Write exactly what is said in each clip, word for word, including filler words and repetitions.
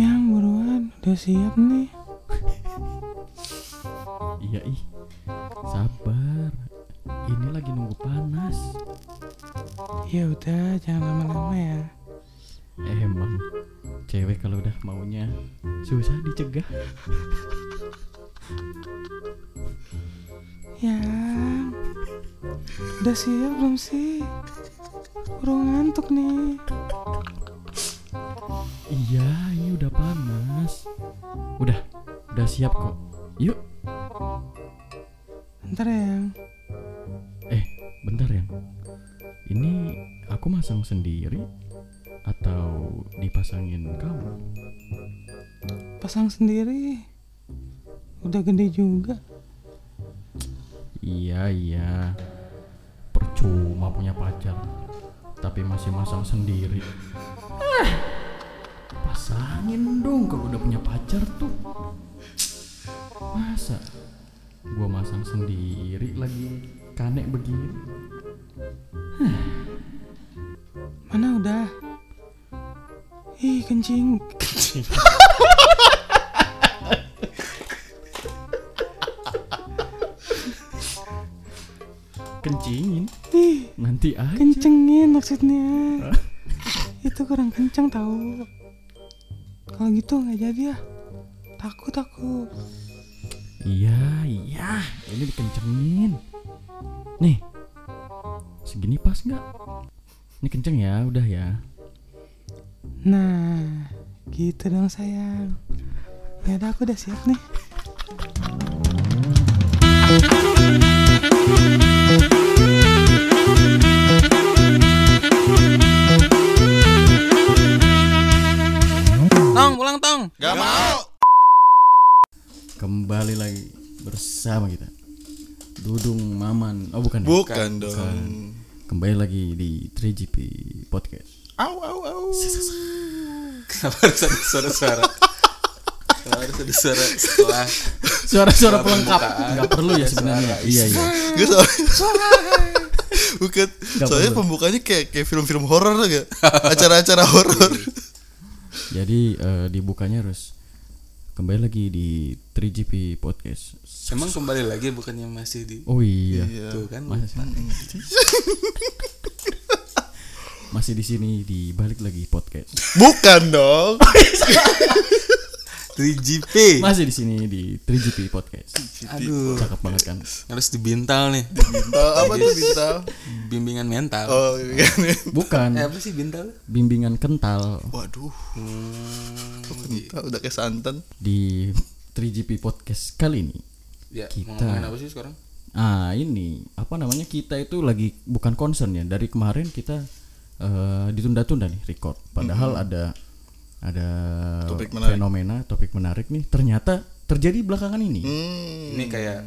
Yang buruan udah siap nih. Iya ih, sabar. Ini lagi nunggu panas. Ya udah, jangan lama-lama ya. Emang cewek kalau udah maunya susah dicegah. Yang udah siap belum sih? Kurang ngantuk nih. Iya, ini udah panas. Udah, udah siap kok. Yuk. Bentar ya. Eh, bentar ya. Ini aku masang sendiri atau dipasangin kamu? Pasang sendiri. Udah gede juga. Iya, iya. Percuma punya pacar tapi masih masang sendiri. Ah, pasangin dong kalau udah punya pacar tuh. Masa gua masang sendiri lagi kanek begini. Hah. Mana udah? Ih, kencing. Kencing. Kencingin? Ih, nanti aja. Kencengin maksudnya. Itu kurang kenceng tahu. Kalau gitu enggak jadi ya. Takut aku. Iya, iya. Ini dikencengin. Nih. Segini pas enggak? Ini kenceng ya, udah ya. Nah, gitu dong sayang. Ya udah, aku udah siap nih. Tong, pulang Tong. Gak mau. Kembali lagi bersama kita Dudung Maman. Oh bukan. Bukan ya? Dong. Bukan. Kembali lagi di three G P podcast. Au au au. Kenapa harus ada suara-suara? Kenapa harus ada suara setelah suara-suara pelengkap? Enggak perlu ya sebenarnya. Iya iya. Enggak suara. Bukan. Soalnya pembukanya kayak kayak film-film horor tuh enggak? Acara-acara horor. Jadi uh, dibukanya harus kembali lagi di three G P podcast. Emang kembali lagi bukannya masih di? Oh iya. iya. Tuh kan. Masih. Masih di sini di balik lagi podcast. Bukan dong. three G P. Masih di sini di three G P podcast. Aduh, cakep banget kan. Harus dibintal nih. Dibintal apa tuh bintal? Bimbingan mental. Oh, bimbingan. Bukan. Eh, apa sih bintal? Bimbingan kental. Waduh. Hmm, kental udah kayak santan. Di three G P podcast kali ini. Ya, kita ngomongin apa sih sekarang? Ah, ini apa namanya? Kita itu lagi bukan concern ya. Dari kemarin kita Uh, ditunda-tunda nih record, padahal mm-hmm. ada ada topik fenomena topik menarik nih ternyata terjadi belakangan ini. Mm. Ini kayak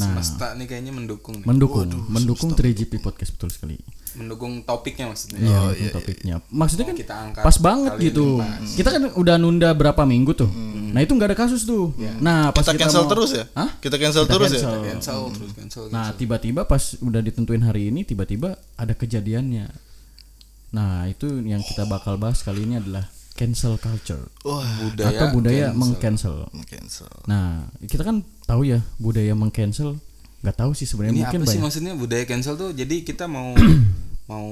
nah, semesta nih kayaknya mendukung. Nih. Mendukung, waduh, mendukung three G P podcast betul sekali. Mendukung topiknya maksudnya. Iya, oh, iya, topiknya. Maksudnya kan pas banget gitu. Pas. Kita kan udah nunda berapa minggu tuh. Mm. Nah itu nggak ada kasus tuh. Yeah. Nah pas kita, kita cancel mau, terus ya? Hah? Kita cancel kita terus cancel. ya. Kita cancel hmm. terus, cancel, cancel. Nah tiba-tiba pas udah ditentuin hari ini, tiba-tiba ada kejadiannya. Nah itu yang kita bakal bahas kali ini adalah cancel culture. Wah, budaya atau budaya cancel. Meng-cancel. Meng-cancel. Nah kita kan tahu ya budaya meng-cancel. Gak tahu sih sebenarnya mungkin apa sih banyak. Maksudnya budaya cancel tuh jadi kita mau mau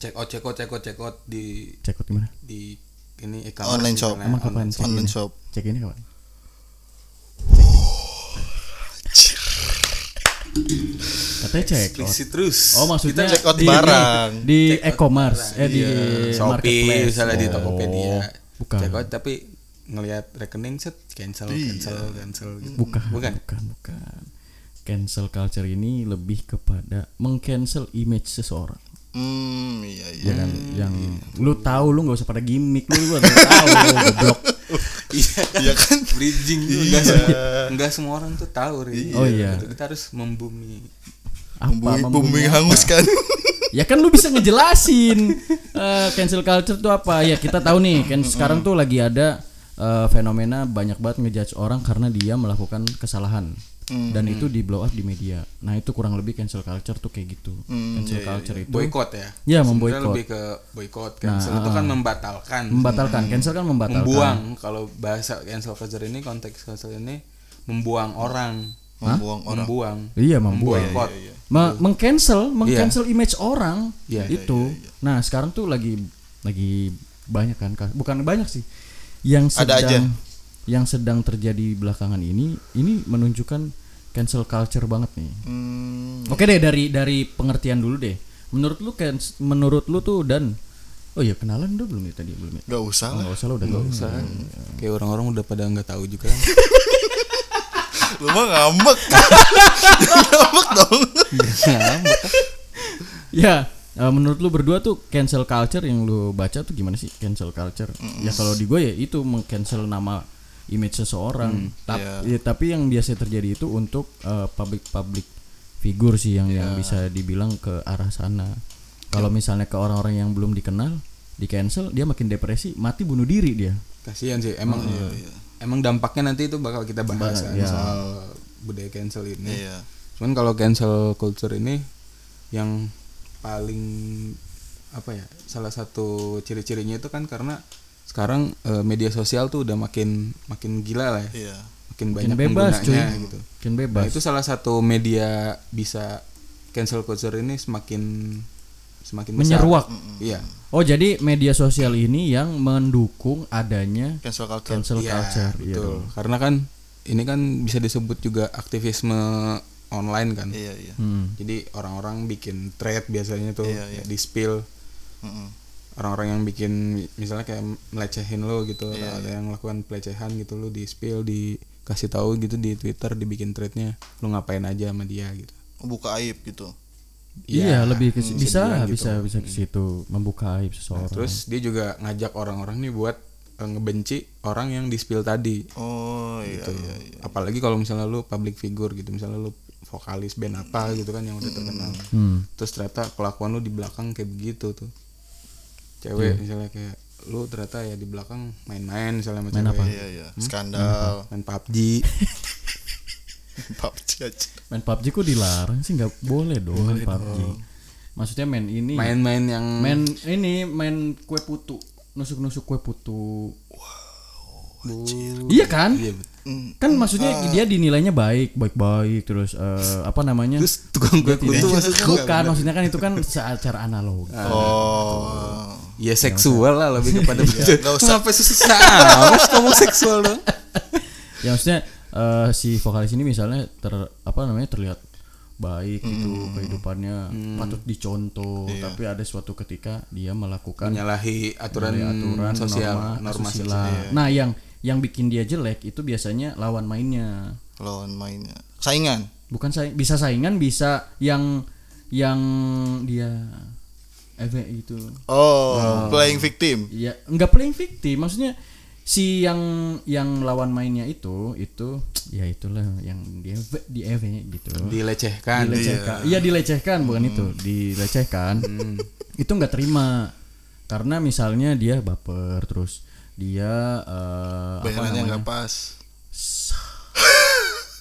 check out check out check out check out di check out gimana? Di ini e-commerce online shop. Emang kapan check online ini? Shop. Check ini kapan? Check ini. Katanya check out terus. Oh maksudnya kita check out di, barang di, di e-commerce barang. Eh di iya. Shopee misalnya oh. Di Tokopedia bukan. Check out tapi ngelihat rekening set cancel iya. cancel cancel gitu. bukan, bukan bukan bukan cancel culture ini lebih kepada meng-cancel image seseorang. Hmm iya iya ya kan? Yang iya. Lu tahu lu nggak usah pada gimmick lu lu tahu goblok. Iya kan, iya kan? Bridging iya. Enggak semua orang tuh tahu iya. Oh iya gitu. Kita harus membumi apa membumi, membumi hanguskan ya kan lu bisa ngejelasin uh, cancel culture tuh apa ya kita tahu nih kan sekarang tuh lagi ada uh, fenomena banyak banget ngejudge orang karena dia melakukan kesalahan mm-hmm. dan itu di blow up di media. Nah itu kurang lebih cancel culture tuh kayak gitu. Mm, cancel iya, culture iya. itu boikot ya. Iya, memboikot. Lebih ke boikot. Cancel nah, itu kan membatalkan. Membatalkan. Mm. Cancel kan membatalkan. Membuang. Kalau bahasa cancel culture ini, konteks cancel ini membuang orang. Hah? Membuang orang. Membuang. Iya, membuang. Boikot. Iya, iya, iya. Ma- mengcancel, mengcancel yeah. image orang yeah, itu. Yeah, yeah, yeah. Nah, sekarang tuh lagi lagi banyak kan, bukan banyak sih. Yang sedang Ada aja. yang sedang terjadi belakangan ini ini menunjukkan cancel culture banget nih. Hmm. Oke deh, dari dari pengertian dulu deh. Menurut lu kan menurut lu tuh dan oh iya kenalan udah belum ya tadi belum ya? Enggak usah. Enggak usah lo udah enggak usah. Kayak orang-orang udah pada enggak tahu juga. Lu mah ngambek. Ngambek dong. Ngambek. Ya. Uh, menurut lu berdua tuh cancel culture yang lu baca tuh gimana sih cancel culture? Mm. Ya kalau di gue ya itu meng-cancel nama image seseorang. Mm. Ta- yeah. ya, tapi yang biasa terjadi itu untuk uh, public public figure sih yang yeah. yang bisa dibilang ke arah sana. Kalau yeah. misalnya ke orang-orang yang belum dikenal di cancel, dia makin depresi, mati bunuh diri dia. Kasihan sih, emang uh, iya, iya. emang dampaknya nanti itu bakal kita bahas kan, yeah. soal budaya cancel ini. Yeah. Cuman kalau cancel culture ini yang paling apa ya, salah satu ciri-cirinya itu kan karena sekarang e, media sosial tuh udah makin makin gila lah ya, iya. makin banyak makin bebas, penggunanya cuy. gitu. Makin bebas. Nah, itu salah satu media bisa cancel culture ini semakin semakin menyeruak. Mm-hmm. Iya. Oh jadi media sosial ini yang mendukung adanya cancel culture. Cancel culture. Ya, betul. Iya. Karena kan ini kan bisa disebut juga aktivisme online kan, iya, iya. Hmm. Jadi orang-orang bikin thread biasanya tuh iya, iya. ya, di spill, mm-hmm. orang-orang yang bikin misalnya kayak melecehin lo gitu, iya, ada iya. yang lakukan pelecehan gitu lo di spill, dikasih tahu gitu di Twitter, dibikin threadnya, lo ngapain aja sama dia gitu, buka aib gitu, iya ya, lebih ke bisa bisa gitu. bisa, bisa ke situ membuka aib seseorang. Nah, terus dia juga ngajak orang-orang nih buat ngebenci orang yang di spill tadi, oh iya, gitu. iya, iya. apalagi kalau misalnya lo public figure gitu, misalnya lo vokalis band apa gitu kan yang udah terkenal, hmm. terus ternyata kelakuan lu di belakang kayak begitu tuh, cewek yeah. misalnya kayak lu ternyata ya di belakang main-main misalnya macam main apa, ya, ya. Hmm? skandal, main, main P U B G, P U B G aja, main P U B G kok dilarang sih, nggak boleh dong main P U B G, maksudnya main ini, main-main yang, main ini main kue putu, nusuk-nusuk kue putu. Wow. Wajir, iya kan, iya, kan maksudnya uh, dia dinilainya baik, baik-baik terus uh, apa namanya? Terus tukang kue putu maksudnya bukan, maksudnya kan itu kan secara analog. Oh, oh. ya seksual lah lebih kepada. Gak usah sampai susah, harus ngomong seksual dong. Ya maksudnya uh, si vokalis ini misalnya ter apa namanya terlihat baik hmm. itu kehidupannya hmm. patut dicontoh, iya. tapi ada suatu ketika dia melakukan menyalahi aturan aturan sosial norma, norma sosial. Iya. Nah yang yang bikin dia jelek itu biasanya lawan mainnya. Lawan mainnya. Saingan. Bukan saing, bisa saingan, bisa yang yang dia efek itu. Oh, wow. playing victim. Iya, enggak playing victim, maksudnya si yang yang lawan mainnya itu itu ya itulah yang dia di F-nya gitu. Dilecehkan. Dilecehkan. Iya, ya, dilecehkan bukan hmm. itu, dilecehkan. Hmm. Itu enggak terima. Karena misalnya dia baper terus dia uh, bayangannya enggak pas.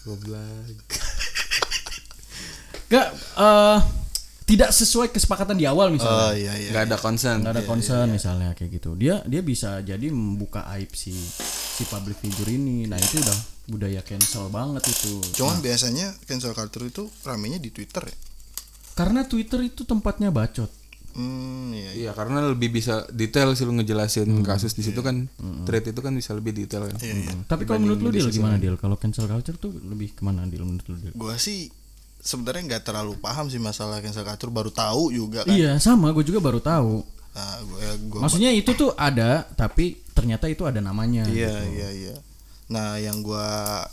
Goblok. Enggak uh, tidak sesuai kesepakatan di awal misalnya. Oh, iya, iya, gak iya. ada concern. Gak ada iya, concern iya, iya. misalnya kayak gitu. Dia dia bisa jadi membuka aib si si public figure ini. Nah itu udah budaya cancel banget itu. Cuman nah. biasanya cancel culture itu ramenya di Twitter ya. Karena Twitter itu tempatnya bacot. Hmm, iya, iya. iya karena lebih bisa detail sih lu ngejelasin hmm, kasus di situ iya. kan. Hmm. Thread itu kan bisa lebih detail kan. Iya, iya. Hmm. Tapi kalau menurut lu Dil gimana Dil? Kalau cancel culture tuh lebih kemana Dil menurut lu Dil? Gua sih sebenarnya nggak terlalu paham sih masalah cancel culture, baru tahu juga kan. Iya sama, gue juga baru tahu. Nah, gua, gua maksudnya itu tuh ada, tapi ternyata itu ada namanya. Iya gitu. iya iya. Nah yang gue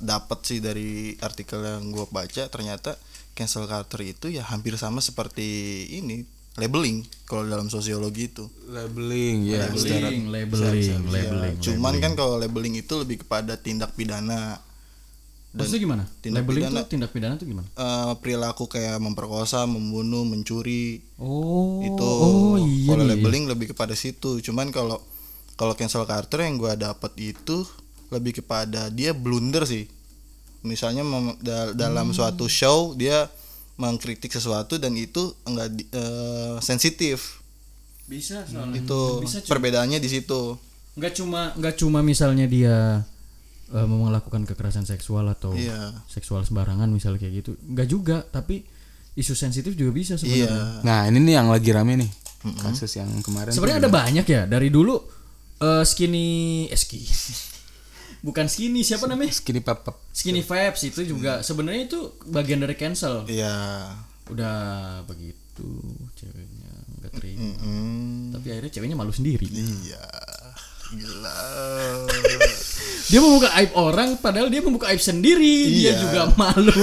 dapet sih dari artikel yang gue baca ternyata cancel culture itu ya hampir sama seperti ini labeling kalau dalam sosiologi itu. Labeling ya. Labeling secara, labeling, secara, secara, labeling. Cuman labeling. Kan kalau labeling itu lebih kepada tindak pidana. Maksudnya gimana? Tindak labeling pidana, tuh tindak pidana tuh gimana? Uh, perilaku kayak memperkosa, membunuh, mencuri. Oh. Itu oh, iya, kalau labeling iya. lebih kepada situ. Cuman kalau kalau cancel culture yang gue dapat itu lebih kepada dia blunder sih. misalnya mem- dal- dalam hmm. suatu show dia mengkritik sesuatu dan itu enggak di- uh, sensitif. Bisa soalnya. Itu bisa, perbedaannya di situ. Enggak cuma enggak cuma misalnya dia uh, melakukan kekerasan seksual atau yeah. seksual sembarangan misalnya kayak gitu. Enggak juga, tapi isu sensitif juga bisa sebenarnya. Yeah. Nah, ini nih yang lagi rame nih. Mm-hmm. Kasus yang kemarin. Sebenarnya ada banyak ya dari dulu uh, skinny eh, skinny. Bukan skinny, siapa namanya? Skinny Pap. Skinny Vapes itu juga sebenarnya itu bagian dari cancel. Iya. Udah begitu ceweknya enggak terima. Mm-hmm. Tapi akhirnya ceweknya malu sendiri. Iya. Gila. Dia membuka aib orang padahal dia membuka aib sendiri, iya. Dia juga malu.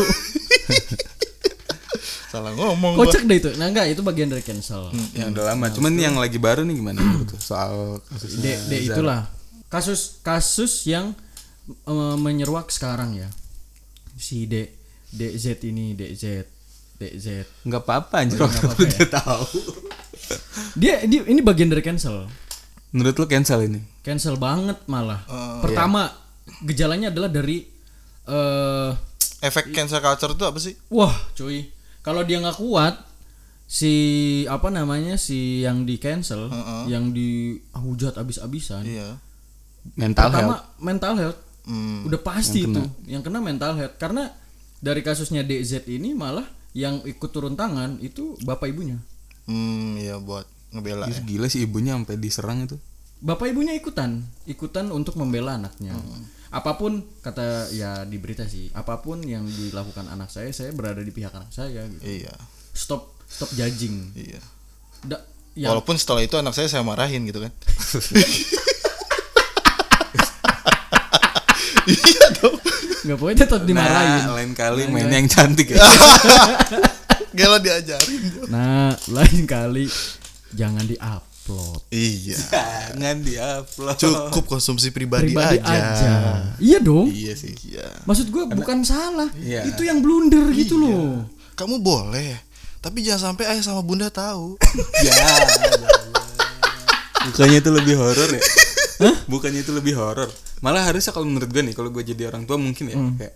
Salah ngomong. Kocak deh itu. Nah, enggak, itu bagian dari cancel. Mm-hmm. Yang udah lama. Cuman yang lagi baru nih gimana tuh? Soal kasusnya. De, de itulah. Kasus-kasus yang menyeruak sekarang ya. Si D, DZ ini, DZ, DZ. Enggak apa-apa anjir, aku udah tahu. Dia ini bagian dari cancel. Menurut lu cancel ini? Cancel banget malah. Uh, Pertama, yeah. gejalanya adalah dari uh, efek cancel culture itu apa sih? Wah, cuy. Kalau dia enggak kuat, si apa namanya? Si yang di cancel, uh-uh. yang dihujat abis-abisan. Iya. Yeah. Mental Pertama, health. mental health. Hmm, udah pasti yang itu yang kena mental health karena dari kasusnya D Z ini malah yang ikut turun tangan itu bapak ibunya. Hmm, ya buat ngebela. Gila, ya. Gila sih ibunya sampai diserang itu. Bapak ibunya ikutan, ikutan untuk membela anaknya. Hmm. Apapun kata ya di berita sih, apapun yang dilakukan anak saya, saya berada di pihak anak saya gitu. Iya. Stop, stop judging. Iya. Da, ya. Walaupun setelah itu anak saya saya marahin gitu kan. Iya dong. Gak boleh tetap dimarahin. Nah, lain kali main yang cantik ya. Gelo diajarin. Nah, lain kali jangan di-upload. Iya. Jangan di-upload. Cukup konsumsi pribadi, pribadi aja. aja. Iya dong. Iya sih. Iya. Maksud gue bukan salah. Iya. Itu yang blunder gitu iya. loh. Kamu boleh, tapi jangan sampai ayah sama bunda tahu. Ya. Bukannya itu lebih horor ya? Hah? Bukannya itu lebih horor. Malah harusnya kalau menurut gue nih, kalau gue jadi orang tua mungkin ya hmm. kayak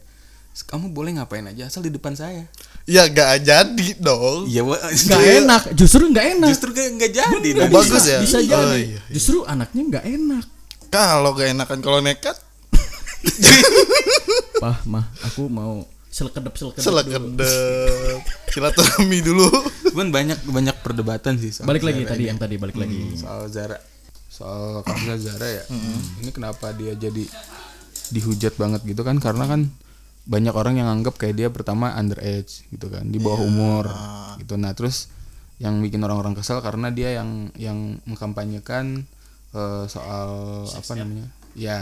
kamu boleh ngapain aja asal di depan saya. Ya gak jadi dong. Ya gak enak, justru gak enak. Justru gak, gak jadi. Bener, bagus bisa, ya. Bisa jadi. Oh, iya, iya. Justru anaknya gak enak. Kalau gak enakan kalau nekat. Pah, mah, aku mau selekedep selekedep. Selekedep. Silaturahmi dulu. Cuman banyak banyak perdebatan sih. Balik lagi tadi yang tadi balik hmm. lagi soal Zara. Soal kasusnya Zara ya, mm-hmm. ini kenapa dia jadi dihujat banget gitu kan? Karena kan banyak orang yang anggap kayak dia pertama underage gitu kan, di bawah yeah. umur gitu. Nah terus yang bikin orang-orang kesal karena dia yang yang mengkampanyekan uh, soal Sex apa ed. namanya, ya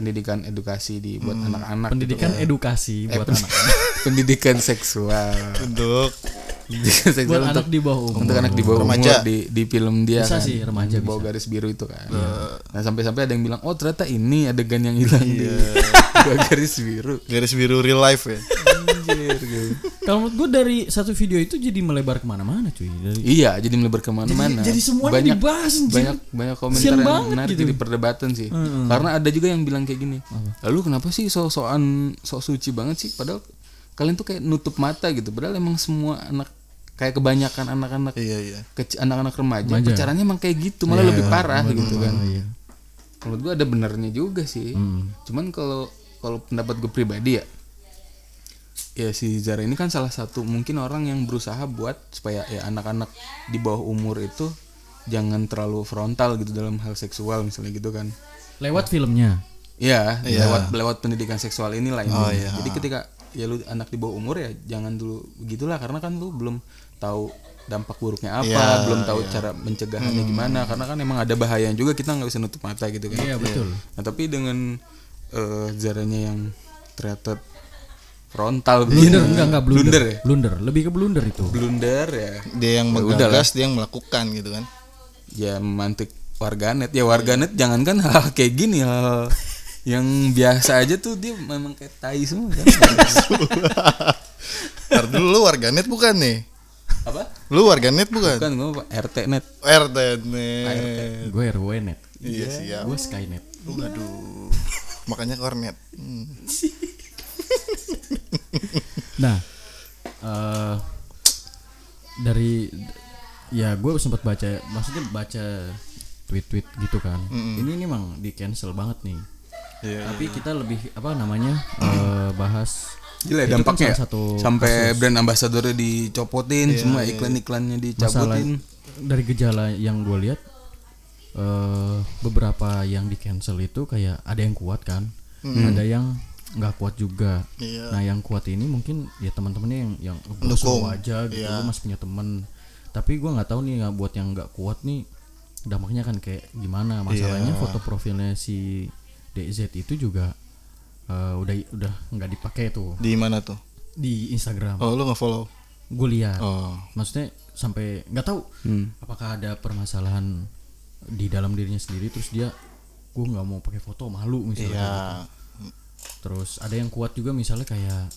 pendidikan edukasi di buat hmm. anak-anak. Pendidikan gitu edukasi eh, buat anak-anak. Pendidikan seksual untuk buat anak di bawah umur, untuk anak di bawah remaja. umur di, di film dia bisa kan, sih, remaja bawa garis biru itu kan. Yeah. Nah sampai-sampai ada yang bilang, oh ternyata ini adegan yang hilang yeah. dia garis biru, garis biru real life ya. Anjir, gitu. Kalau menurut gue dari satu video itu jadi melebar kemana-mana cuy. Dari... Iya, jadi melebar kemana-mana. Jadi, jadi semuanya banyak, dibahas. Banyak, banyak banyak komentar yang menarik gitu. Jadi perdebatan sih. Mm-hmm. Karena ada juga yang bilang kayak gini. Apa? Lalu kenapa sih so-soan sok suci banget sih? Padahal kalian tuh kayak nutup mata gitu. Padahal emang semua anak kayak kebanyakan anak-anak iya, iya. Keci, anak-anak remaja, remaja. Pacarannya emang kayak gitu, malah iya, lebih parah bener, gitu kan. Iya. Menurut gue ada benernya juga sih. Hmm. Cuman kalau kalau pendapat gue pribadi ya, ya si Zara ini kan salah satu mungkin orang yang berusaha buat supaya ya anak-anak di bawah umur itu jangan terlalu frontal gitu dalam hal seksual misalnya gitu kan. Lewat nah, filmnya. Iya, yeah. lewat lewat pendidikan seksual inilah ini. Oh, iya. Jadi ketika ya lu anak di bawah umur ya jangan dulu begitulah karena kan lu belum tahu dampak buruknya apa, yeah, belum tahu yeah. cara pencegahannya hmm. gimana karena kan emang ada bahaya juga, kita nggak bisa nutup mata gitu kan. Iya, yeah, betul. Nah, tapi dengan uh, jaranya yang ternyata frontal blunder enggak enggak blunder. Blunder, ya? blunder, lebih ke blunder itu. Blunder ya. Dia yang menggagas, dia yang melakukan gitu kan. Ya memantik warganet. Ya warganet yeah. jangankan hal kayak gini hal yang biasa aja tuh dia memang kayak tai semua kan. Ntar dulu lu warganet bukan nih? Apa? Lu warganet bukan? Bukan, gua R T net. R T net. Gua R W net. Iya, siap. Gua Skynet. Aduh. Makanya kornet. Hmm. Nah, uh, dari ya gue sempat baca, maksudnya baca tweet-tweet gitu kan. Mm-hmm. Ini nih mang di cancel banget nih. Yeah, tapi yeah. kita lebih apa namanya uh, bahas. Gila ya dampaknya kan ya? Sampai kasus. Brand ambasadornya dicopotin, yeah, semua yeah. iklan-iklannya dicabutin. Masalah, dari gejala yang gue lihat uh, beberapa yang di cancel itu kayak ada yang kuat kan, mm. ada yang nggak kuat juga. Yeah. Nah yang kuat ini mungkin ya teman-temannya yang yang dukung aja gitu, yeah. gue masih punya teman. Tapi gue nggak tahu nih buat yang nggak kuat nih dampaknya kan kayak gimana. Masalahnya yeah. foto profilnya si D Z itu juga. Uh, udah udah nggak dipakai tuh. Di mana tuh? Di Instagram. Oh, lu nge-follow? Gue lihat. Oh. Maksudnya sampai nggak tahu hmm. apakah ada permasalahan di dalam dirinya sendiri terus dia gue nggak mau pakai foto malu misalnya. Yeah. Gitu. Terus ada yang kuat juga misalnya kayak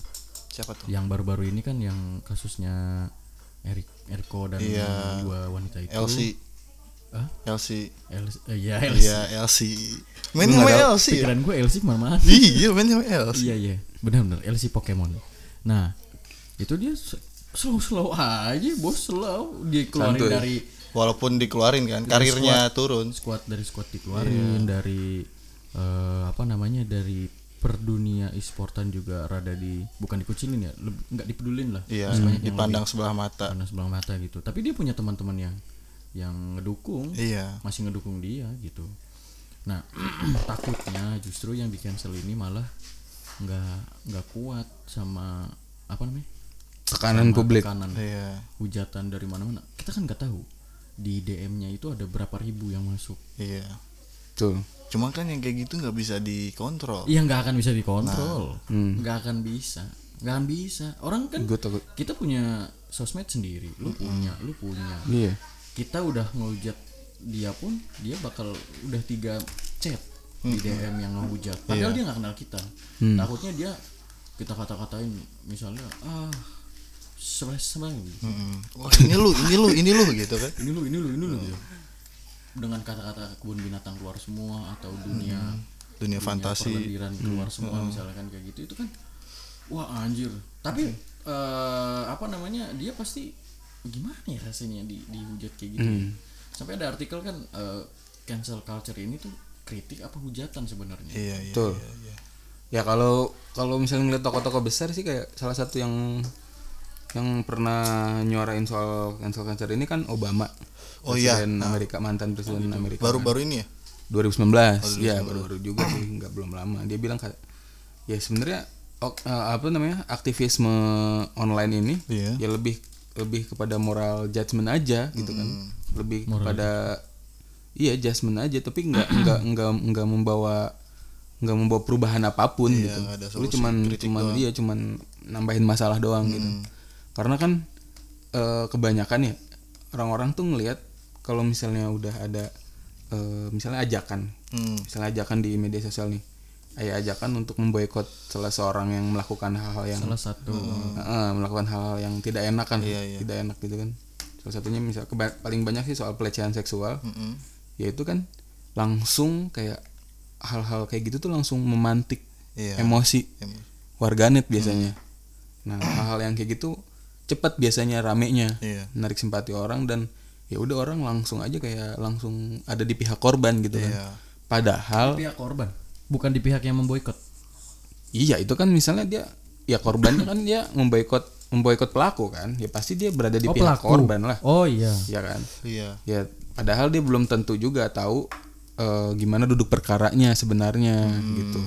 siapa tuh? Yang baru-baru ini kan yang kasusnya Eric, Eriko dan yeah. dua wanita itu. Elsi. Hah? Elsi. Elsi. Uh, ya Elsi. Iya, Elsi. Main sama Elsi. Pikiran gue Elsi mana-mana. Iya, main sama Elsi. Iya, iya. Benar-benar Elsi Pokemon. Nah, itu dia slow-slow aja, bos, slow. Dia keluarin Santu, dari walaupun dikeluarin kan, karirnya squad, turun. Squad dari squad dikeluarin, yeah. dari uh, apa namanya? Dari perdunia e-sportan juga rada di bukan dikucilin ya, enggak dipedulin lah. Iya, yeah, dipandang lebih, sebelah mata. Dipandang sebelah mata gitu. Tapi dia punya teman-teman yang yang ngedukung, iya. masih ngedukung dia gitu. Nah takutnya justru yang di cancel ini malah nggak nggak kuat sama apa namanya tekanan sama publik, tekanan, iya. hujatan dari mana-mana. Kita kan nggak tahu di D M-nya itu ada berapa ribu yang masuk. Iya. Tuh. Cuma kan yang kayak gitu nggak bisa dikontrol. Iya nggak akan bisa dikontrol, nggak nah. hmm. akan bisa, nggak akan bisa. Orang kan kita punya sosmed sendiri, lu mm-hmm. punya, lu punya. Iya. Kita udah ngehujat dia pun dia bakal udah tiga chat di D M yang ngehujat padahal yeah. dia nggak kenal kita. hmm. Takutnya dia kita kata-katain misalnya ah sebelas sebelas hmm. wah ini lu ini lu ini lu gitu kan ini lu ini lu ini lu gitu. Dengan kata-kata kebun binatang keluar semua atau dunia hmm. dunia, dunia fantasi perlendiran keluar hmm. semua hmm. misalnya kan kayak gitu itu kan wah anjir tapi okay. uh, apa namanya dia pasti gimana ya rasanya di dihujat kayak gitu. Mm. Sampai ada artikel kan uh, cancel culture ini tuh kritik apa hujatan sebenarnya. Iya iya, iya iya. Ya kalau kalau misalnya ngeliat tokoh-tokoh besar sih kayak salah satu yang yang pernah nyuarain soal cancel culture ini kan Obama. Oh iya, presiden Amerika, mantan presiden oh, gitu. Amerika. Baru-baru ini ya? dua ribu sembilan belas. Iya, oh, baru-baru juga sih, enggak belum lama. Dia bilang kayak ya sebenarnya apa namanya? aktivisme online ini yeah. ya lebih lebih kepada moral judgment aja gitu kan, mm. lebih moral kepada iya judgment aja, tapi nggak nggak nggak nggak membawa nggak membawa perubahan apapun iya, gitu. Lu cuman cuman doang. Iya cuman nambahin masalah doang mm. gitu. Karena kan e, kebanyakan ya orang-orang tuh ngelihat kalau misalnya udah ada e, misalnya ajakan, mm. misalnya ajakan di media sosial nih. Ayah ajakan untuk memboikot salah seorang yang melakukan hal-hal yang salah satu uh, uh, melakukan hal-hal yang tidak enak kan, iya, iya. tidak enak gitu kan. Salah satunya misal keba- paling banyak sih soal pelecehan seksual, mm-hmm. yaitu kan langsung kayak hal-hal kayak gitu tuh langsung memantik iya. emosi warganet biasanya. Mm. Nah hal-hal yang kayak gitu cepat biasanya ramenya, iya. menarik simpati orang dan ya udah orang langsung aja kayak langsung ada di pihak korban gitu kan. Iya. Padahal di pihak korban. Bukan di pihak yang memboikot. Iya, itu kan misalnya dia ya korbannya kan dia memboikot memboikot pelaku kan. Ya pasti dia berada di oh, pihak pelaku. Korban lah. Oh iya. Iya kan? Iya. Ya padahal dia belum tentu juga tahu uh, gimana duduk perkaranya sebenarnya hmm. gitu.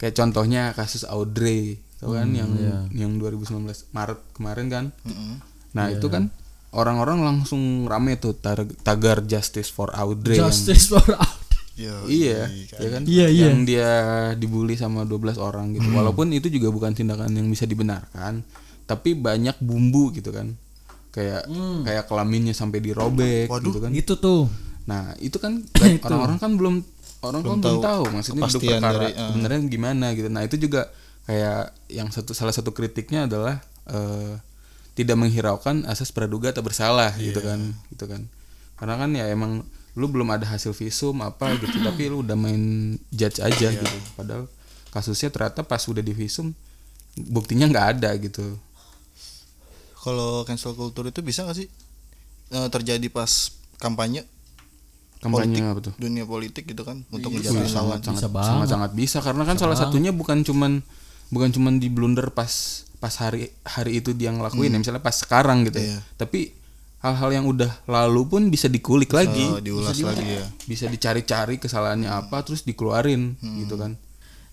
Kayak contohnya kasus Audrey, tahu kan hmm, yang iya. yang dua ribu sembilan belas Maret kemarin kan. Mm-hmm. Nah, yeah. itu kan orang-orang langsung rame tuh tagar Justice for Audrey. Justice yang, for Audrey. Yo, iya, iya kan? Iya, yang iya. dia dibully sama dua belas orang gitu. Hmm. Walaupun itu juga bukan tindakan yang bisa dibenarkan, tapi banyak bumbu gitu kan. Kayak hmm. kayak kelaminnya sampai dirobek Waduh, gitu kan. Itu tuh. Nah, itu kan itu. orang-orang kan belum orang belum kan tahu, belum tahu maksudnya duduk perkara dari, uh. beneran gimana gitu. Nah, itu juga kayak yang satu salah satu kritiknya adalah uh, tidak menghiraukan asas praduga tak bersalah yeah. gitu kan. Gitu kan. Karena kan ya emang lu belum ada hasil visum apa gitu tapi lu udah main judge aja yeah. gitu padahal kasusnya ternyata pas udah di visum buktinya nggak ada gitu. Kalau cancel culture itu bisa nggak sih e, terjadi pas kampanye? Kampanye politik, apa tuh? Dunia politik gitu kan untuk menjadi sangat sangat sangat bisa karena kan bisa salah banget. Satunya bukan cuman bukan cuman di blunder pas pas hari hari itu dia ngelakuin hmm. ya misalnya pas sekarang gitu, yeah. tapi hal-hal yang udah lalu pun bisa dikulik bisa lagi, diulas bisa diulas lagi ya. Bisa dicari-cari kesalahannya hmm. apa terus dikeluarin hmm. gitu kan.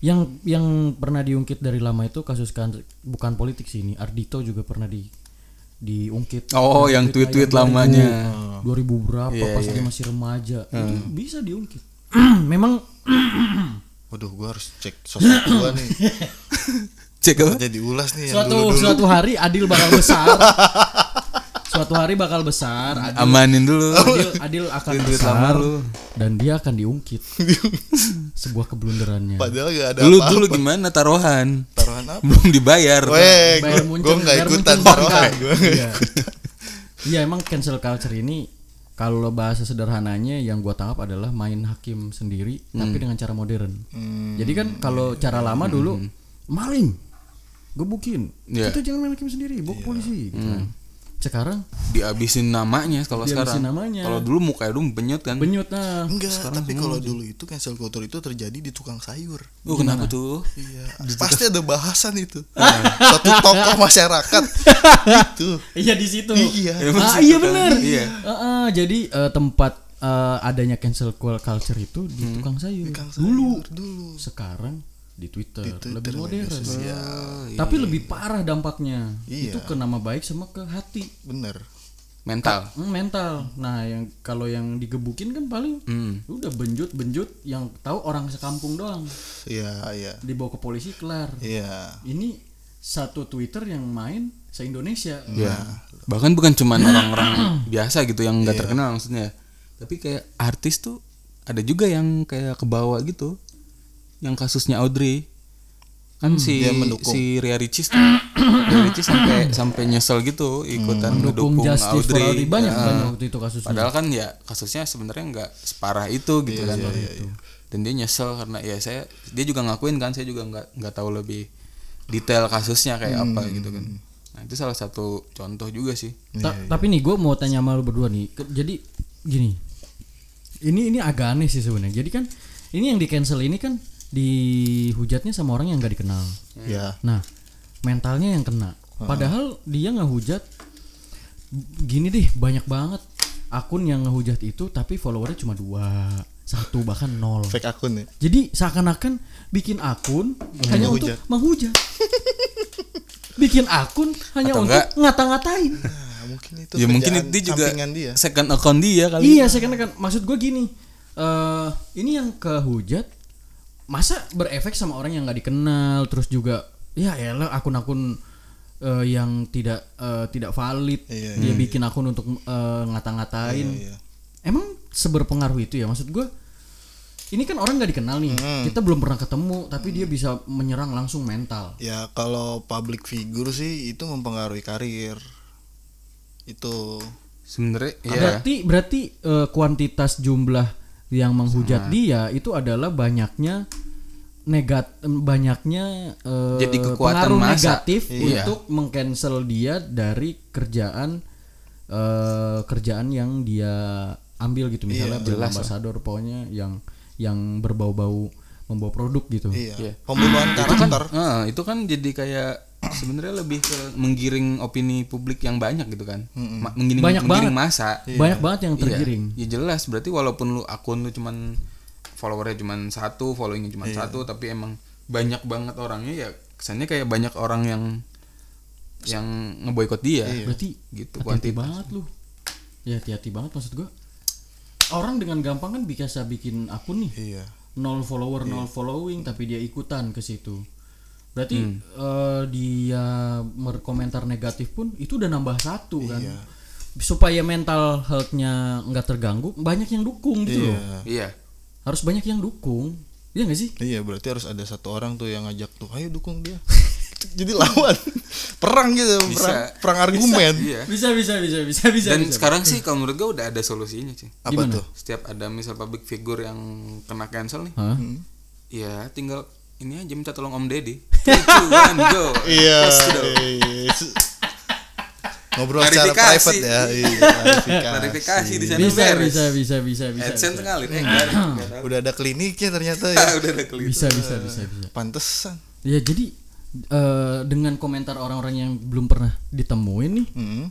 Yang yang pernah diungkit dari lama itu kasus kan bukan politik sih ini. Ardito juga pernah di diungkit. Oh, yang tweet-tweet lamanya dua ribu berapa yeah, pas yeah. dia masih remaja. Hmm. Itu bisa diungkit. Memang waduh, gua harus cek sosmed gua nih. Cek apa? Jadi ulas nih. Suatu suatu hari Adil bakal besar. Suatu hari bakal besar, Adil, amanin dulu. Adil, Adil akan besar lu. Dan dia akan diungkit sebuah keblunderannya. Padahal gak ada dulu, apa-apa. Dulu gimana taruhan? Taruhan apa? Belum dibayar. Weh, gue nggak ikutan taruhan. Iya, ya, emang cancel culture ini kalau bahasa sederhananya yang gue tangkap adalah main hakim sendiri hmm. tapi dengan cara modern. Hmm. Jadi kan kalau cara lama dulu hmm. maling, gebukin, yeah. kita jangan main hakim sendiri, bawa yeah. polisi. Gitu. Hmm. Sekarang dihabisin namanya kalau sekarang. Kalau dulu mukanya dulu benyut kan. Benyut nah. Enggak, sekarang tapi kalau dulu itu cancel culture itu terjadi di tukang sayur. Oh, kenapa tuh? Iya. Pasti ada bahasan itu. Satu tokoh masyarakat itu. Iya di situ. Iya. Ah, iya benar. Iya. Heeh, jadi uh, tempat uh, adanya cancel culture itu di hmm. tukang sayur. Tukang sayur dulu. dulu. Sekarang di Twitter, Twitter lebih modern, sosial, tapi iya. lebih parah dampaknya. Iya. Itu ke nama baik sama ke hati. Bener. Mental. Ka- mental. Nah, yang kalau yang digebukin kan paling hmm. udah benjut-benjut, yang tahu orang sekampung doang. Iya, iya. Dibawa ke polisi kelar. Iya. Ini satu Twitter yang main se-Indonesia. Iya. Nah. Bahkan bukan cuman orang-orang biasa gitu yang nggak iya. terkenal maksudnya, tapi kayak artis tuh ada juga yang kayak kebawa gitu. Yang kasusnya Audrey kan hmm, si si Rian Ricis tuh Rian Ricis sampai sampai nyesel gitu ikutan hmm. mendukung Audrey, Audrey banyak ya, banyak waktu itu kasusnya. Padahal kan ya kasusnya sebenarnya nggak separah itu gitu iya, kan iya, iya, iya. Dan dia nyesel karena ya saya dia juga ngakuin kan saya juga nggak nggak tahu lebih detail kasusnya kayak hmm. apa gitu kan. Nah itu salah satu contoh juga sih. Ta- iya, iya. Tapi nih gue mau tanya sama lu berdua nih. Jadi gini ini ini agak aneh sih sebenarnya. Jadi kan ini yang di cancel ini kan dihujatnya sama orang yang nggak dikenal, yeah. nah mentalnya yang kena. Padahal dia ngehujat, gini deh banyak banget akun yang ngehujat itu tapi followernya cuma dua, satu bahkan nol. Fake akun ya. Jadi seakan-akan bikin akun hmm. hanya menghujat. Untuk menghujat, bikin akun hanya atau untuk enggak. Ngata-ngatain. Nah, mungkin itu. Ya mungkin itu juga dia. Second account dia kali. Iya second account. Maksud gue gini, uh, ini yang kehujat. Masa berefek sama orang yang gak dikenal. Terus juga ya elah akun-akun uh, yang tidak uh, tidak valid iya, dia iya, bikin iya. akun untuk uh, ngata-ngatain iya, iya. Emang seberpengaruh itu ya. Maksud gue ini kan orang gak dikenal nih hmm. kita belum pernah ketemu tapi hmm. dia bisa menyerang langsung mental. Ya kalau public figure sih itu mempengaruhi karir. Itu sebenarnya iya. Berarti, berarti uh, kuantitas jumlah yang menghujat nah. dia itu adalah banyaknya negat banyaknya eh, jadi kekuatan pengaruh masa. Negatif iya. untuk mengcancel dia dari kerjaan eh, kerjaan yang dia ambil gitu misalnya iya, ambasador pokoknya yang yang berbau-bau membawa produk gitu. Iya. Pembunuhan karakter. Itu kan, uh, itu kan jadi kayak sebenarnya lebih ke menggiring opini publik yang banyak gitu kan. Mm-hmm. Ma- menggiring banyak menggiring banget. Masa. Iya. Banyak banget yang tergiring. Iya. Ya jelas berarti walaupun lu akun lu cuman followernya cuman satu, followingnya cuman iya. satu tapi emang banyak banget orangnya ya kesannya kayak banyak orang yang yang ngeboikot dia. Iya. Berarti gitu hati-hati banget lu. Ya hati-hati banget maksud gua. Orang dengan gampang kan bisa bikin akun nih. Iya. Nol follower, nol iya. following tapi dia ikutan ke situ. Berarti hmm. uh, dia berkomentar negatif pun itu udah nambah satu kan. Iya. Supaya mental health-nya enggak terganggu, banyak yang dukung gitu iya. loh. Iya. Harus banyak yang dukung. Iya enggak sih? Iya, berarti harus ada satu orang tuh yang ngajak tuh, ayo dukung dia. Jadi lawan. Perang gitu, bisa. perang, perang argumen. Bisa, iya. bisa, bisa, bisa, bisa, bisa. Dan bisa, sekarang bisa. Sih kalau menurut gue udah ada solusinya sih. Apa Gimana? Tuh? Setiap ada misal public figure yang kena cancel nih. Heeh. Hmm. Ya, tinggal ini aja minta tolong Om Deddy. three, two, one, go. Iya. Ngobrol secara private ya. Iya, klarifikasi. Klarifikasi di sana bisa, bisa bisa bisa bisa. AdSense ngalir. Eh, udah ada kliniknya ternyata ya. Udah ada klinik. Bisa bisa bisa bisa. Pantesan. Ya jadi uh, dengan komentar orang-orang yang belum pernah ditemuin nih. Mm.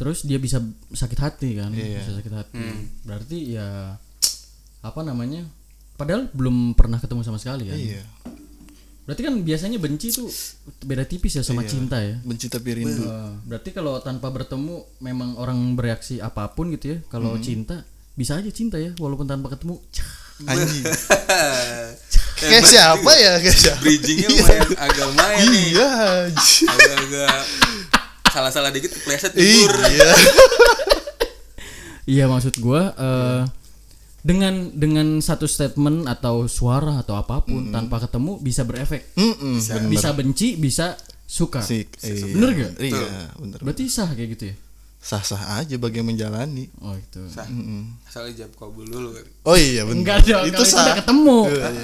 Terus dia bisa sakit hati kan? Iya. Bisa sakit hati. Mm. Berarti ya apa namanya? Padahal belum pernah ketemu sama sekali kan? Iya. Berarti kan biasanya benci tuh beda tipis ya sama iya, cinta ya. Benci tapi rindu. Berarti kalau tanpa bertemu memang orang bereaksi apapun gitu ya. Kalau hmm. cinta bisa aja cinta ya walaupun tanpa ketemu. Anjing. Kayak siapa ya? Kayak siapa? Bridgingnya lumayan agak lumayan nih. Iya. Agak-agak salah-salah dikit kepleset tidur. Iya. Iya maksud gua uh, dengan dengan satu statement atau suara atau apapun mm-hmm. tanpa ketemu bisa berefek, mm-hmm. bisa, bisa benci, bisa suka, si, iya, bener gak? Iya, bener. Berarti sah kayak gitu ya? Sah-sah aja bagi yang menjalani. Oh itu. Sah. Mm-hmm. Asal ijab kabul dulu. Oh iya bener. Enggak dong. Itu sah. Udah ketemu.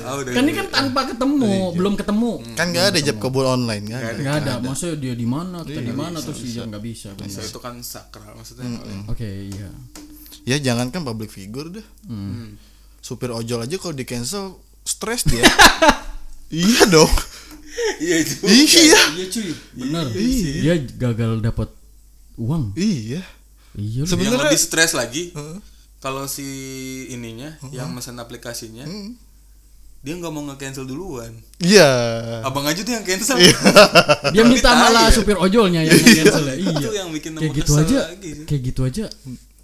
Oh, udah, kan ini kan tanpa ketemu, iya, belum ketemu. Kan nggak ada ijab kabul online nggak ada. Nggak ada. ada. Maksudnya dia di mana, kita di mana terus dia nggak bisa. Bisa itu kan sakral maksudnya. Oke iya. Ya jangankan public figure deh, hmm. supir ojol aja kalau di cancel stres dia. Iya dong. Iya itu. Iya. Iya cuy. Benar. Iya. Dia gagal dapat uang. Iya. Iya. Sebenarnya lebih stres lagi. Uh-huh. Kalau si ininya uh-huh. yang mesen aplikasinya, uh-huh. dia nggak mau nge-cancel duluan. Iya. Yeah. Abang aja tuh yang cancel. Yeah. Dia minta malah supir ojolnya yang cancel ya. Iya. Itu yang bikin kayak gitu aja. Lagi. Kayak gitu aja.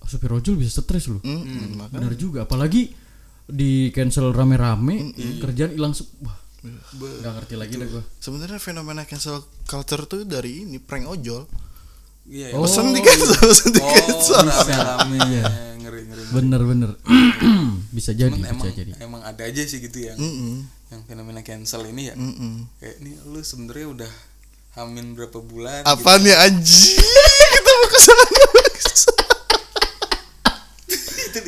Supir ojol bisa stres loh, mm-hmm. benar juga. Apalagi di cancel rame-rame, mm-hmm. kerjaan hilang. Se- wah, Be- nggak ngerti lagi lah gue. Sebenarnya fenomena cancel culture tuh dari ini prank ojol. Iya. Yeah, pesan oh, di cancel, pesan di cancel. Oh, rame-rame ya. Ngeri-ngeri. Bener-bener. Bisa jadi. Cuman bisa emang, jadi. Emang ada aja sih gitu yang, mm-hmm. yang fenomena cancel ini ya. Mm-hmm. Kayak ini lu sebenarnya udah hamin berapa bulan? Apaan gitu. Ya anjing? Kita mau kesana.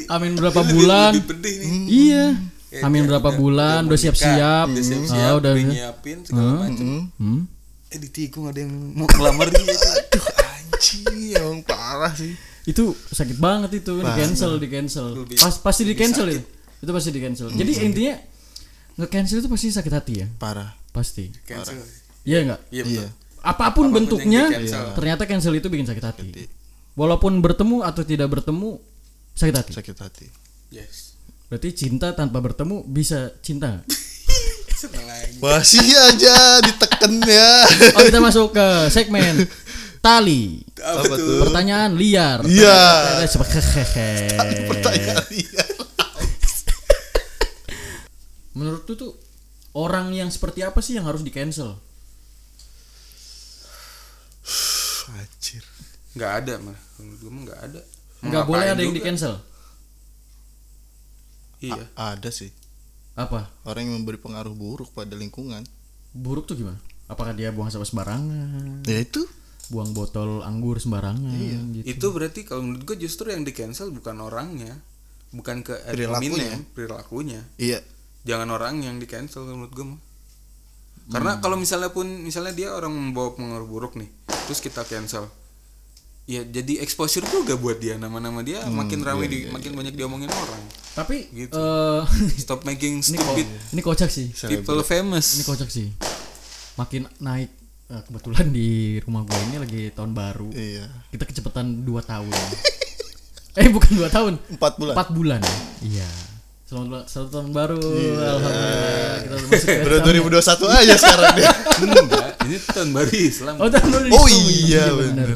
Amin berapa lebih, bulan? Lebih pedih nih. Mm, iya. Ya, amin ya, berapa udah, bulan? Udah siap-siap. Udah siap-siap. Udah nyiapin segala mm, macam. Mm, mm. Eh ditikung ada yang mau kelamar dia. Aduh anjing, emang parah sih. Itu sakit banget itu di cancel, di cancel. Pas, pasti di cancel itu. Itu pasti di cancel. Jadi mm, intinya nge-cancel itu pasti sakit hati ya. Parah. Pasti. Cancel. Iya enggak? Iya. Ya. Apapun, Apapun bentuknya, cancel. Ternyata cancel itu bikin sakit hati. Jadi. Walaupun bertemu atau tidak bertemu sakit hati. Sakit hati. Yes. Berarti cinta tanpa bertemu bisa cinta. Masih aja diteken ya. Oh kita masuk ke segmen tali. Apa tuh? Pertanyaan liar. Iya. Pertanyaan liar. Menurut tuh orang yang seperti apa sih yang harus di cancel? Anjir. Nggak ada mah. Menurut gue mah nggak ada. Enggak boleh ada yang di cancel. Iya. A- ada sih. Apa? Orang yang memberi pengaruh buruk pada lingkungan. Buruk tuh gimana? Apakah dia buang sampah sembarangan? Ya itu. Buang botol anggur sembarangan. Iya. Gitu. Itu berarti kalau menurut gue justru yang di cancel bukan orangnya, bukan ke perilakunya, perilakunya. Iya. Jangan orang yang di cancel menurut gue. Karena hmm. kalau misalnya pun misalnya dia orang membawa pengaruh buruk nih, terus kita cancel. Ya jadi exposure juga buat dia, nama-nama dia hmm, makin ramai, iya, di, iya, makin iya, banyak diomongin orang. Tapi gitu. uh, Stop making stupid. Ini kocak sih. People famous. Ini kocak sih. Makin naik. Kebetulan di rumah gue ini lagi tahun baru. Iya. Kita kecepatan dua tahun. Eh bukan dua tahun. empat bulan. empat bulan. Iya. Selamat selamat tahun baru. Yeah. Alhamdulillah. Kita masuk ke dua ribu dua puluh satu aja sekarang deh. Enggak, ini tahun baru Islam. Oh, tahun baru Islam. Oh iya benar.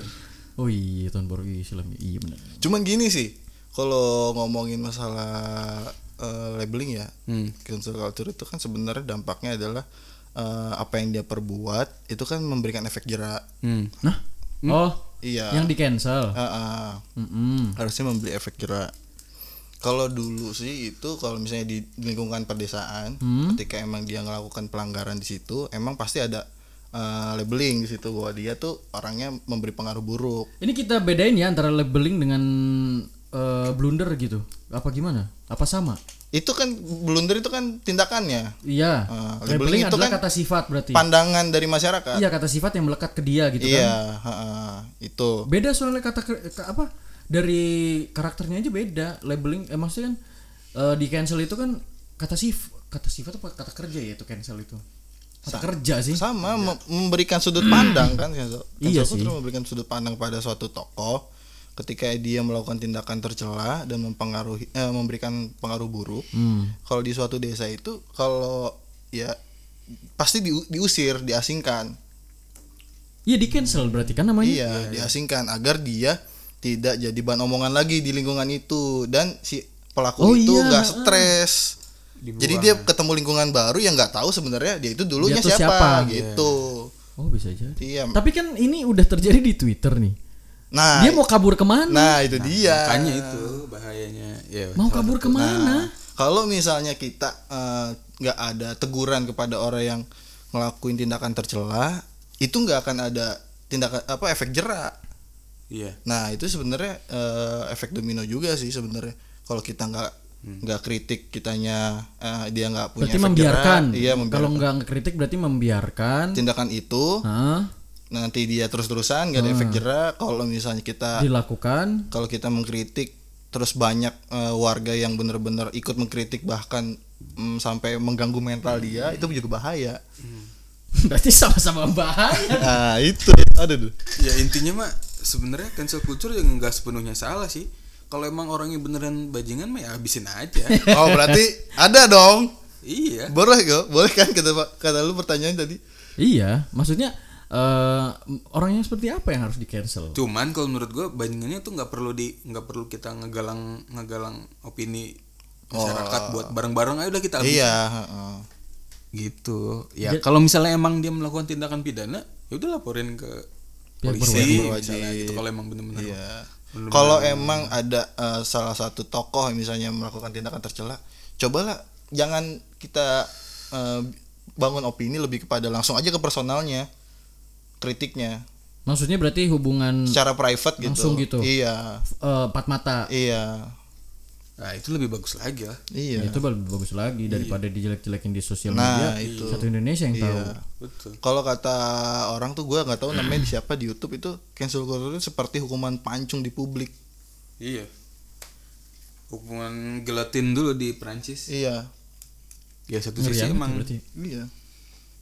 Oh iya tahun baru Islam. Iya benar. Cuman gini sih, kalau ngomongin masalah uh, labeling ya, hmm. cancel culture itu kan sebenarnya dampaknya adalah uh, apa yang dia perbuat itu kan memberikan efek jera. Hmm. Nah, hmm. oh iya. Yang di cancel. Uh-uh. Harusnya memberi efek jera. Kalau dulu sih itu kalau misalnya di lingkungan perdesaan, hmm? ketika emang dia melakukan pelanggaran di situ, emang pasti ada Uh, labeling di situ bahwa dia tuh orangnya memberi pengaruh buruk. Ini kita bedain ya antara labeling dengan uh, blunder gitu? Apa gimana? Apa sama? Itu kan blunder itu kan tindakannya. Iya. Uh, labeling, labeling itu adalah kan kata sifat berarti. Pandangan dari masyarakat. Iya, kata sifat yang melekat ke dia gitu iya, kan. Iya, uh, itu. Beda soalnya kata apa? Dari karakternya aja beda. Labeling eh maksudnya kan uh, di cancel itu kan kata sif kata sifat apa kata kerja ya itu cancel itu. Kata Sa- kerja sih. Sama kerja. Memberikan sudut pandang kan cancel. Cancel iya sih. Memberikan sudut pandang pada suatu tokoh. Ketika dia melakukan tindakan tercela dan mempengaruhi eh, memberikan pengaruh buruk, hmm. kalau di suatu desa itu kalau ya pasti di, diusir, diasingkan. Iya, di cancel berarti kan namanya. Iya, ya, diasingkan ya. Agar dia tidak jadi bahan omongan lagi di lingkungan itu dan si pelaku oh, itu nggak iya. stres. Dibuang. Jadi dia ketemu lingkungan baru yang nggak tahu sebenarnya dia itu dulunya dia siapa, siapa gitu. Ya. Oh bisa jadi. Iya. Tapi kan ini udah terjadi di Twitter nih. Nah, dia mau kabur kemana? Nah itu nah, dia. Makanya itu bahayanya. Ya, mau kabur itu. Kemana? Nah, kalau misalnya kita nggak uh, ada teguran kepada orang yang ngelakuin tindakan tercela, itu nggak akan ada tindakan apa efek jerak. Iya. Nah itu sebenarnya uh, efek domino juga sih sebenarnya. Kalau kita nggak nggak hmm. kritik kitanya uh, dia nggak punya berarti efek membiarkan. Jerak. Iya membiarkan. Kalau nggak kritik berarti membiarkan. Tindakan itu. Hah? Nanti dia terus-terusan gak ada hmm. efek jerak. Kalau misalnya kita dilakukan, kalau kita mengkritik terus banyak uh, warga yang benar-benar ikut mengkritik bahkan um, sampai mengganggu mental dia, itu juga bahaya. Hmm. Berarti sama-sama bahaya. Nah, itu. Aduh. Ya intinya mah sebenarnya cancel culture yang enggak sepenuhnya salah sih. Kalau emang orangnya beneran bajingan mah ya habisin aja. Oh, berarti ada dong. Iya. Boleh kok. Boleh kan kata kata lu pertanyaan tadi? Iya, maksudnya Uh, orangnya seperti apa yang harus di cancel? Cuman kalau menurut gue bandingannya tuh nggak perlu di nggak perlu kita ngegalang ngegalang opini masyarakat oh. buat bareng-bareng aja udah kita ambil. Iya. Uh. Gitu. Ya J- kalau misalnya emang dia melakukan tindakan pidana, ya udah laporin ke polisi. Misalnya gitu kalau emang benar-benar. Iya. Kalau emang ada uh, salah satu tokoh misalnya melakukan tindakan tercela, cobalah jangan kita uh, bangun opini lebih kepada langsung aja ke personalnya. Kritiknya maksudnya berarti hubungan secara private gitu langsung gitu iya uh, empat mata iya nah itu lebih bagus lagi lah iya nah, itu lebih bagus lagi daripada iya. dijelek-jelekin di sosial nah, media itu. Satu Indonesia yang iya. tahu kalau kata orang tuh gue nggak tahu namanya siapa di YouTube itu cancel culture seperti hukuman pancung di publik iya hukuman gelatin dulu di Perancis iya ya satu sisi emang berarti. Iya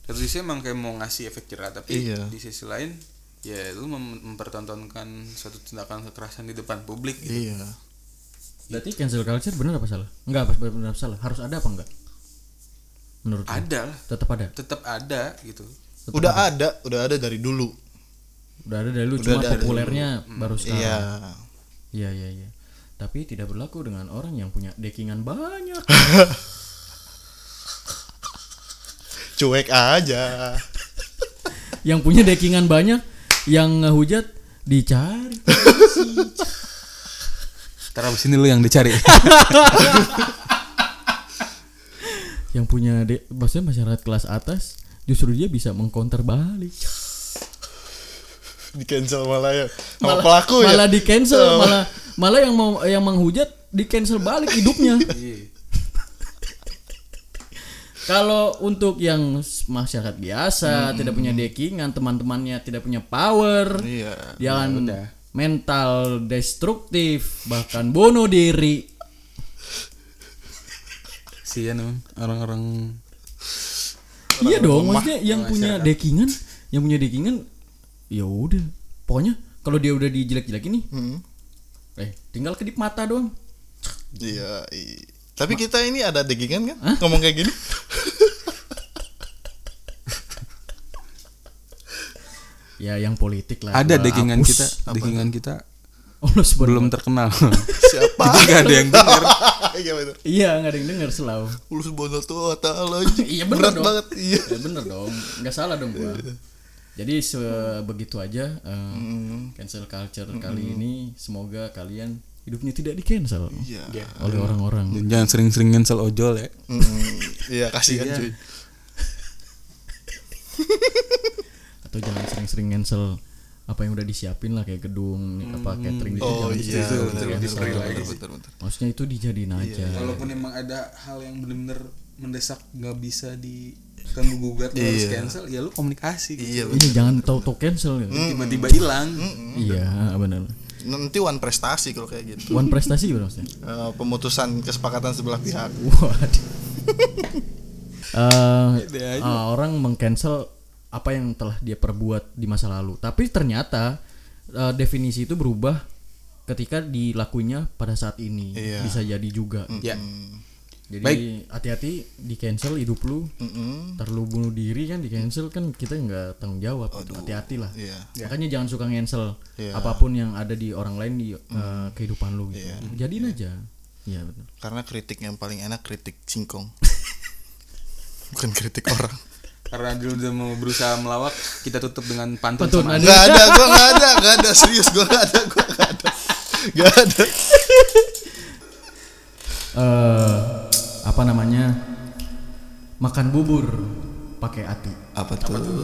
terus sisi emang kayak mau ngasih efek jerak tapi iya. di sisi lain ya lu mem- mempertontonkan suatu tindakan kekerasan di depan publik gitu. Iya. Berarti gitu. Cancel culture benar apa salah? Enggak apa benar salah. Harus ada apa enggak? Menurut ada. Tetap ada. Tetap ada gitu. Tetep udah ada. ada, udah ada dari dulu. Udah ada dari dulu udah cuma populernya dulu. Baru sekarang. Iya. Iya iya iya. Tapi tidak berlaku dengan orang yang punya dekingan banyak. Cuek aja. Yang punya dekingan banyak, yang ngehujat dicari. Taruh sini lu yang dicari. Yang punya de- maksudnya masyarakat kelas atas, justru dia bisa mengcounter balik. Di cancel malah ya. Sama malah, pelaku malah ya. Malah di cancel, oh. malah malah yang mau yang menghujat di cancel balik hidupnya. Kalau untuk yang masyarakat biasa hmm. tidak punya dekingan, teman-temannya tidak punya power, iya, jalan ya mental destruktif, bahkan bunuh diri. Sian dong orang-orang. Iya dong, maksudnya yang punya dekingan, yang punya dekingan, ya udah, pokoknya kalau dia udah dijelek-jelekin nih, hmm. eh tinggal kedip mata doang. Iya. I- Tapi Ma- kita ini ada dekingan kan? Hah? Ngomong kayak gini. Ya yang politik lah. Ada dekingan kita, dekingan kita oh, belum terkenal. Siapa? Jadi nggak ada yang dengar. Iya nggak ada yang dengar selalu. Ulus bodoh tuh tahu. Iya benar banget. Iya ya, benar dong. Nggak salah dong gua. Jadi sebegitu aja uh, mm. cancel culture mm. kali ini. Semoga kalian hidupnya tidak di cancel yeah. oleh yeah. orang-orang. Jangan sering-sering cancel ojol ya. Iya mm, kasihan cuy. Atau jangan sering-sering cancel apa yang udah disiapin lah kayak gedung, hmm. apa catering gitu. Oh iya, maksudnya itu dijadiin aja. Iya. Walaupun emang ada hal yang benar-benar mendesak nggak bisa di kamu gugat iya. harus cancel, ya lu komunikasi. Gitu. Iya, bener, jangan tahu-tahu cancel gitu. Mm, tiba-tiba hilang. Mm, mm, iya, benar. Nanti one prestasi kalau kayak gitu. One prestasi maksudnya? Uh, pemutusan kesepakatan sebelah pihak. Waduh. uh, uh, orang meng-cancel apa yang telah dia perbuat di masa lalu. Tapi ternyata uh, definisi itu berubah ketika dilakuinya pada saat ini. Iya. Bisa jadi juga. Mm-hmm. Ya. Jadi baik. Hati-hati di cancel hidup lu. Mm-hmm. Terlalu bunuh diri kan di cancel kan kita nggak tanggung jawab. Aduh. Hati-hati lah. Yeah. Makanya yeah. jangan suka cancel yeah. apapun yang ada di orang lain di mm. uh, kehidupan lu gitu. Yeah. Jadiin yeah. aja. Iya yeah, betul. Karena kritik yang paling enak kritik singkong. Bukan kritik orang. Karena dia udah mau berusaha melawak, kita tutup dengan pantun. Betul, sama nggak ada, gue nggak ada, nggak ada serius, gue nggak ada, gue nggak ada, nggak ada. Uh, apa namanya? Makan bubur pakai hati. Apa tuh? Apa tuh?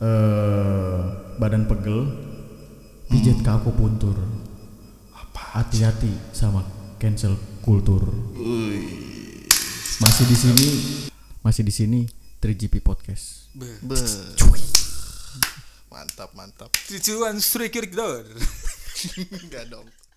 Uh, badan pegel, pijat hmm. kaku puntur. Apa? Hati-hati sama cancel kultur. Ui. Masih di sini, masih di sini. three G P podcast. Be. Be. Mantap, mantap. Cucuan strikerik door. Enggak dong.